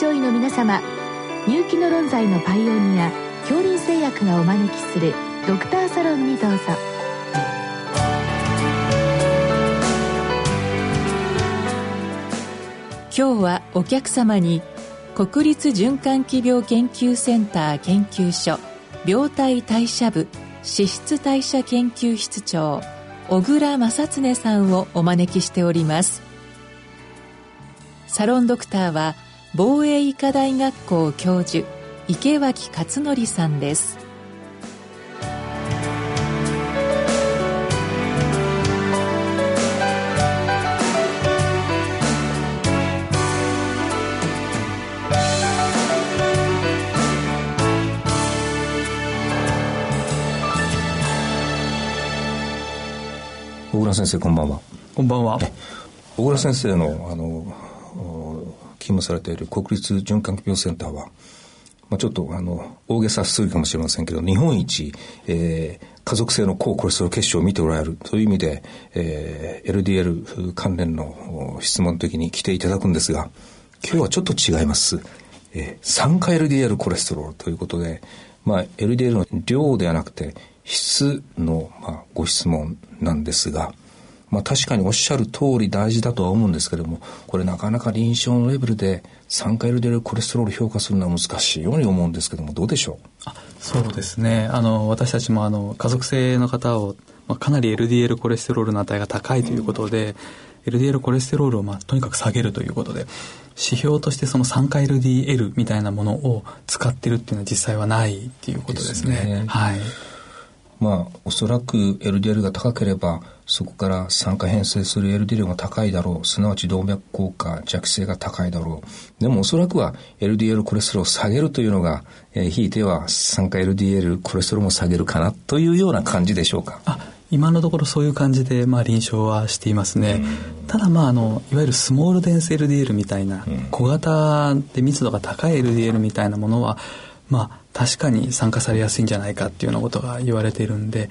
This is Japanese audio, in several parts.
症医の皆様、乳気の論剤のパイオニア杏林製薬がお招きするドクターサロンにどうぞ。今日はお客様に国立循環器病研究センター研究所病態代謝部脂質代謝研究室長小倉正恒さんをお招きしております。サロンドクターは防衛医科大学校教授池脇勝則さんです。小倉先生、こんばんは。こんばんは。小倉先生の勤務されている国立循環器病センターは、ちょっと大げさすぎかもしれませんけど、日本一、家族性の高コレステロール血症を見ておられるという意味で、LDL 関連の質問の時に来ていただくんですが、今日はちょっと違います。酸化 LDL コレステロールということで、LDL の量ではなくて質の、ご質問なんですが、確かにおっしゃる通り大事だとは思うんですけれども、これなかなか臨床のレベルで酸化 LDL コレステロール評価するのは難しいように思うんですけども、どうでしょう？そうですね。私たちも家族性の方を、かなり LDL コレステロールの値が高いということで、LDL コレステロールを、とにかく下げるということで、指標としてその酸化 LDL みたいなものを使ってるっていうのは実際はないっていうことですね。はい。おそらく LDL が高ければ、そこから酸化変性する LDL が高いだろう。すなわち動脈硬化、弱性が高いだろう。でもおそらくは LDL コレステロールを下げるというのが、ひいては酸化 LDL コレステロールも下げるかなというような感じでしょうか。今のところそういう感じで、臨床はしていますね。ただ、いわゆるスモールデンス LDL みたいな、小型で密度が高い LDL みたいなものは、確かに酸化されやすいんじゃないかっていうようなことが言われているんで、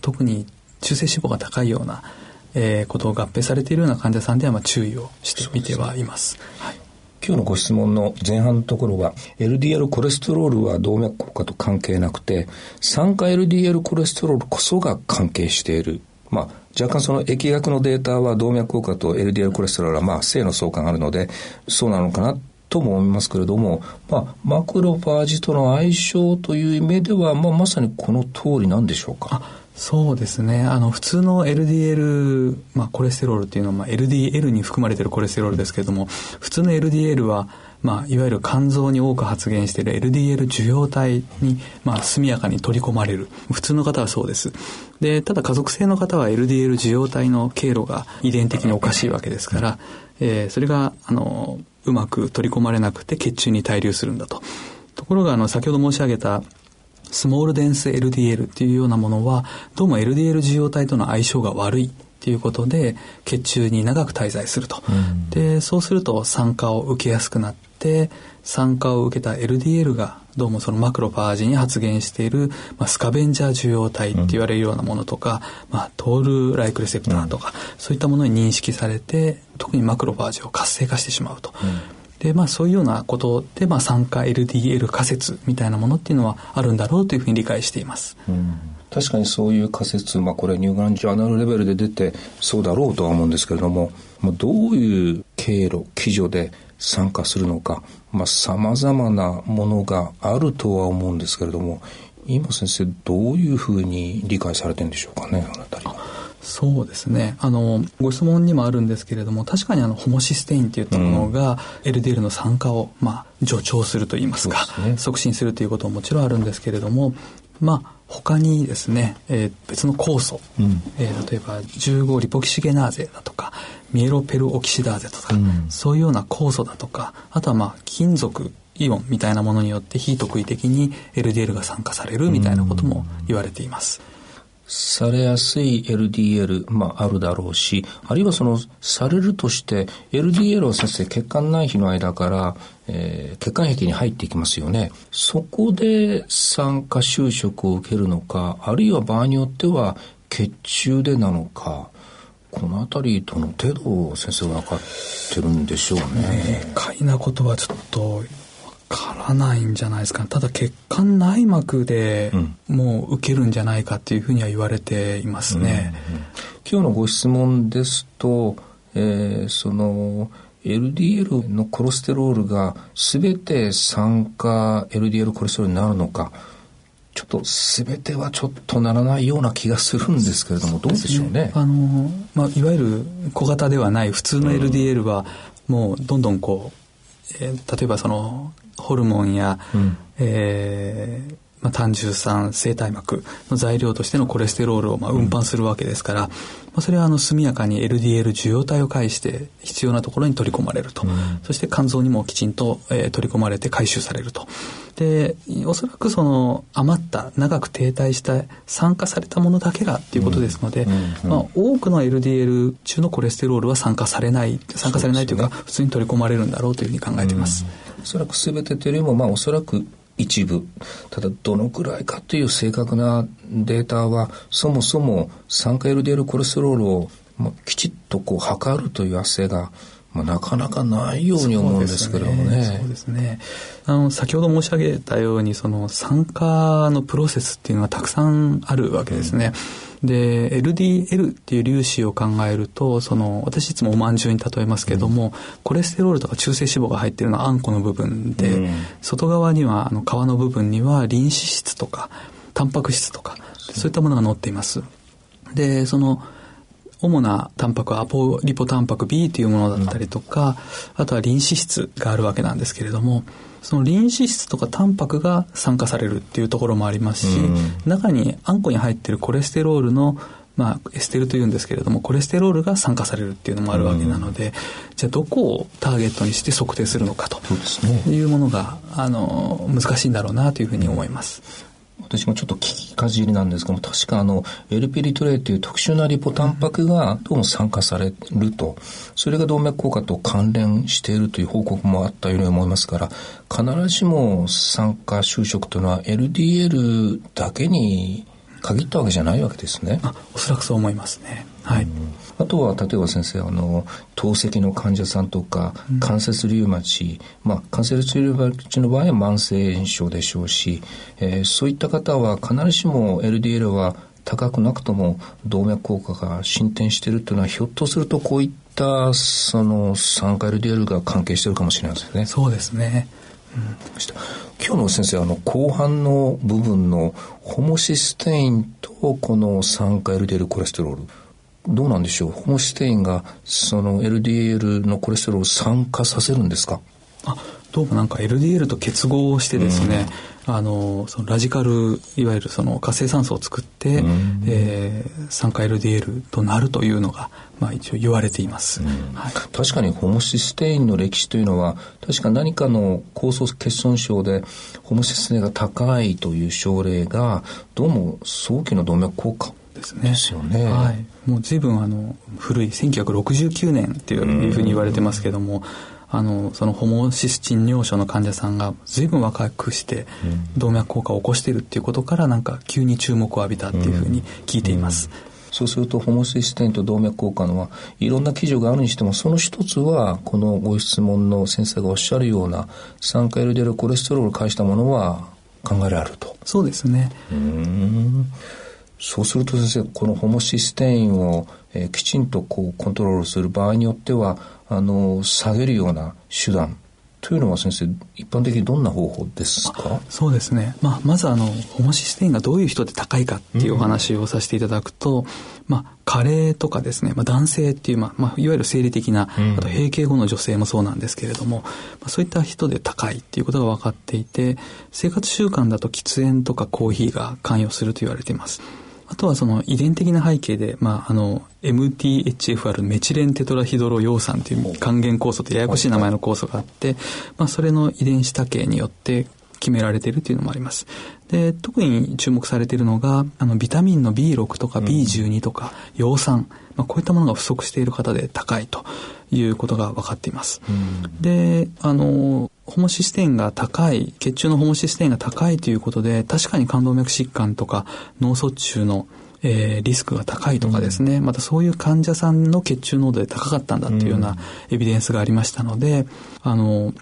特に中性脂肪が高いような、ことを合併されているような患者さんでは、注意をしてみてはいます。今日のご質問の前半のところは、 LDL コレステロールは動脈硬化と関係なくて、酸化 LDL コレステロールこそが関係している。若干その疫学のデータは動脈硬化と LDL コレステロールは正の相関があるので、そうなのかなとも思いますけれども、マクロファージとの相性という意味では、まさにこの通りなんでしょうか。そうですね。普通の LDL、コレステロールというのは、LDL に含まれているコレステロールですけれども、普通の LDL は、いわゆる肝臓に多く発現している LDL 受容体に、速やかに取り込まれる。普通の方はそうです。で、ただ家族性の方は LDL 受容体の経路が遺伝的におかしいわけですから、それが、うまく取り込まれなくて血中に滞留するんだと。ところが、先ほど申し上げたスモールデンス LDL っていうようなものは、どうも LDL 受容体との相性が悪いということで、血中に長く滞在すると。で、そうすると酸化を受けやすくなって、酸化を受けた LDL がどうもそのマクロファージに発現している、スカベンジャー受容体って言われるようなものとか、トールライクレセプターとか、そういったものに認識されて、特にマクロファージを活性化してしまうと。で、そういうようなことで、酸化 LDL 仮説みたいなものっていうのはあるんだろうというふうに理解しています。確かにそういう仮説、これ乳がんジャーナルレベルで出てそうだろうとは思うんですけれども、どういう経路、基準で酸化するのか、様々なものがあるとは思うんですけれども、今先生どういうふうに理解されてるんでしょうかね、あなたには。そうですね。ご質問にもあるんですけれども、確かにホモシステインといったものが LDL の酸化を、助長するといいますか、促進するということももちろんあるんですけれども、他にですね、別の酵素、例えば15リポキシゲナーゼだとかミエロペルオキシダーゼだとか、そういうような酵素だとか、あとは金属イオンみたいなものによって非特異的に LDL が酸化されるみたいなことも言われています。されやすい LDL、あるだろうし、あるいはその、されるとして、LDL は先生、血管内皮の間から、血管壁に入っていきますよね。そこで酸化修飾を受けるのか、あるいは場合によっては血中でなのか、このあたりとの程度を先生は分かってるんでしょうね。明快なことはちょっと分からないんじゃないですか。ただ血管内膜でもう受けるんじゃないかっていうふうには言われていますね。今日のご質問ですと、その LDL のコレステロールが全て酸化 LDL コレステロールになるのか、ちょっと全てはちょっとならないような気がするんですけれども、どうでしょうね。いわゆる小型ではない普通の LDL はもうどんどんこう、例えばそのホルモンや、単純酸生体膜の材料としてのコレステロールを運搬するわけですから、それは速やかに LDL 受容体を介して必要なところに取り込まれると、そして肝臓にもきちんと、取り込まれて回収されると。で、おそらくその余った長く停滞した酸化されたものだけがっていうことですので、多くの LDL 中のコレステロールは酸化されないというか、普通に取り込まれるんだろうというふうに考えています。おそらく全てというよりも、おそらく一部、ただどのくらいかという正確なデータは、そもそも酸化 LDL コレステロールをきちっとこう測るというassayが、なかなかないように思うんですけれどもね。そうですね。先ほど申し上げたように、その酸化のプロセスっていうのはたくさんあるわけですね。で、LDL っていう粒子を考えると、私いつもおまんじゅうに例えますけども、コレステロールとか中性脂肪が入っているのはあんこの部分で、外側には皮の部分にはリン脂質とかタンパク質とかそういったものが載っています。で、その主なタンパクはアポリポタンパク B というものだったりとか、あとはリン脂質があるわけなんですけれども、そのリン脂質とかタンパクが酸化されるっていうところもありますし、中にあんこに入っているコレステロールの、エステルというんですけれども、コレステロールが酸化されるっていうのもあるわけなので、じゃあどこをターゲットにして測定するのかというものが、難しいんだろうなというふうに思います。私もちょっと聞きかじりなんですけども、確かLP リトレイという特殊なリポタンパクがどうも酸化されると、それが動脈硬化と関連しているという報告もあったように思いますから、必ずしも酸化就職というのは LDL だけに限ったわけじゃないわけですね。おそらくそう思いますね。はい。あとは例えば先生、透析の患者さんとか関節リウマチ、関節リウマチの場合は慢性炎症でしょうし、そういった方は必ずしも LDL は高くなくとも動脈硬化が進展しているというのは、ひょっとするとこういった酸化 LDL が関係しているかもしれないですね。そうですね。今日の先生、後半の部分のホモシステインとこの酸化 LDL コレステロール、どうなんでしょう。ホモシステインがその LDL のコレステロールを酸化させるんですか。どうもLDL と結合してですね、そのラジカル、いわゆるその活性酸素を作って、酸化 LDL となるというのが、一応言われています。確かにホモシステインの歴史というのは、確か何かの構造欠損症でホモシステインが高いという症例が、どうも早期の動脈硬化ですよね。もう随分古い1969年っていうふうに言われてますけども、そのホモシスチン尿症の患者さんが随分若くして動脈硬化を起こしているっていうことから、急に注目を浴びたっていうふうに聞いています。そうするとホモシステインと動脈硬化のはいろんな基準があるにしても、その一つはこのご質問の先生がおっしゃるような酸化 LDL コレステロールを介したものは考えられると。そうですね。そうすると先生、このホモシステインを、きちんとこうコントロールする場合によっては、下げるような手段というのは先生、一般的にどんな方法ですか？そうですね。まずホモシステインがどういう人で高いかっていうお話をさせていただくと、加齢とかですね、男性っていう、いわゆる生理的な、あと閉経後の女性もそうなんですけれども、そういった人で高いっていうことが分かっていて、生活習慣だと喫煙とかコーヒーが関与すると言われています。あとはその遺伝的な背景で、MTHFR メチレンテトラヒドロ葉酸という還元酵素というややこしい名前の酵素があって、それの遺伝子多形によって決められているというのもあります。で、特に注目されているのが、ビタミンの B6 とか B12 とか葉酸、こういったものが不足している方で高いということが分かっています。で、ホモシステインが高い、血中のホモシステインが高いということで、確かに冠動脈疾患とか脳卒中のリスクが高いとかですね、またそういう患者さんの血中濃度で高かったんだっていうようなエビデンスがありましたので、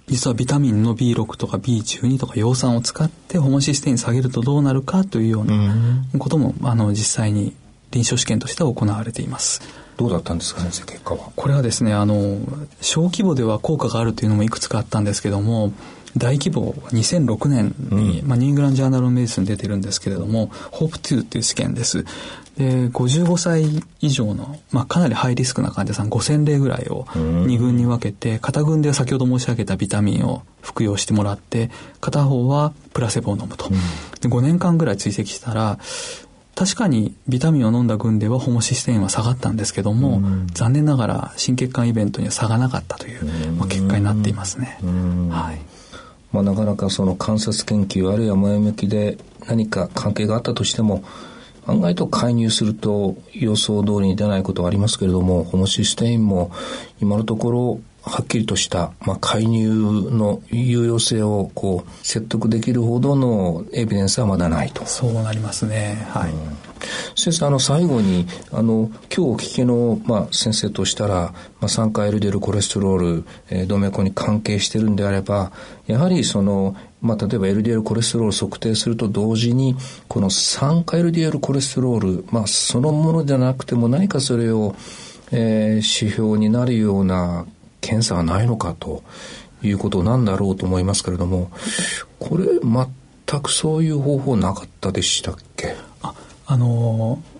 実はビタミンの B6 とか B12 とか葉酸を使ってホモシステイン下げるとどうなるかというようなことも、実際に臨床試験としては行われています。どうだったんですか先生、結果は。これはですね、小規模では効果があるというのもいくつかあったんですけども、大規模2006年に、ニューイングランドジャーナルメディスに出てるんですけれども、HOPE2 という試験です。で、55歳以上の、かなりハイリスクな患者さん5000例ぐらいを2群に分けて、片群で先ほど申し上げたビタミンを服用してもらって、片方はプラセボを飲むと。で、5年間ぐらい追跡したら、確かにビタミンを飲んだ群ではホモシステインは下がったんですけども、残念ながら心血管イベントには差がなかったという、結果になっていますね。はい。なかなかその観察研究あるいは前向きで何か関係があったとしても、案外と介入すると予想通りに出ないことはありますけれども、ホモシステインも今のところはっきりとした、介入の有用性を説得できるほどのエビデンスはまだないと。そうなりますね。はい。先生、最後に今日お聞きの、先生としたら、酸化 LDL コレステロール、動脈に関係しているんであれば、やはり例えば LDL コレステロールを測定すると同時に、この酸化 LDL コレステロール、そのものでなくても何かそれを、指標になるような検査はないのかということなんだろうと思いますけれども、これ全くそういう方法なかったでしたっけ。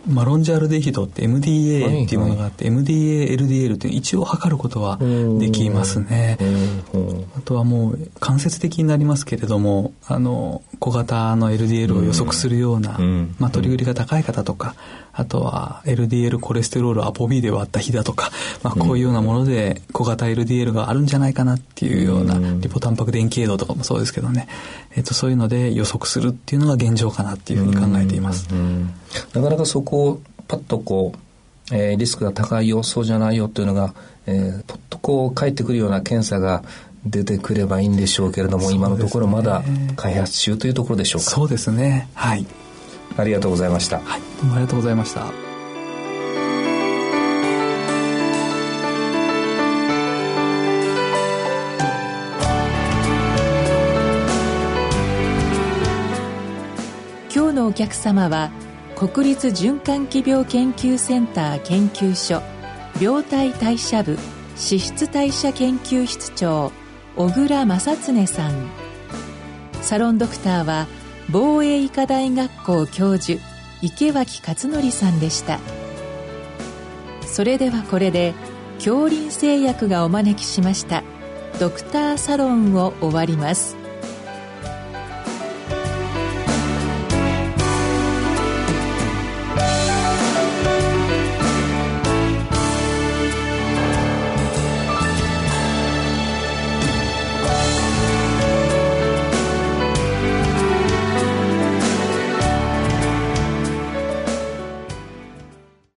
マロンジアルデヒドって MDA っていうものがあって、MDA、LDL って一応測ることはできますね。あとはもう間接的になりますけれども、小型の LDL を予測するような、トリグリが高い方とか、あとは LDL コレステロールアポBで割った比だとか、こういうようなもので小型 LDL があるんじゃないかなっていうような、リポタンパク電気映像とかもそうですけどね、そういうので予測するっていうのが現状かなっていうふうに考えています。なかなかそこをパッとリスクが高いよそうじゃないよというのが、パッと返ってくるような検査が出てくればいいんでしょうけれども、今のところまだ開発中というところでしょうか。そうですね。はい。ありがとうございました。はい、どうもありがとうございました。今日のお客様は国立循環器病研究センター研究所病態代謝部脂質代謝研究室長小倉正恒さん、サロンドクターは防衛医科大学校教授池脇勝則さんでした。それではこれで杏林製薬がお招きしましたドクターサロンを終わります。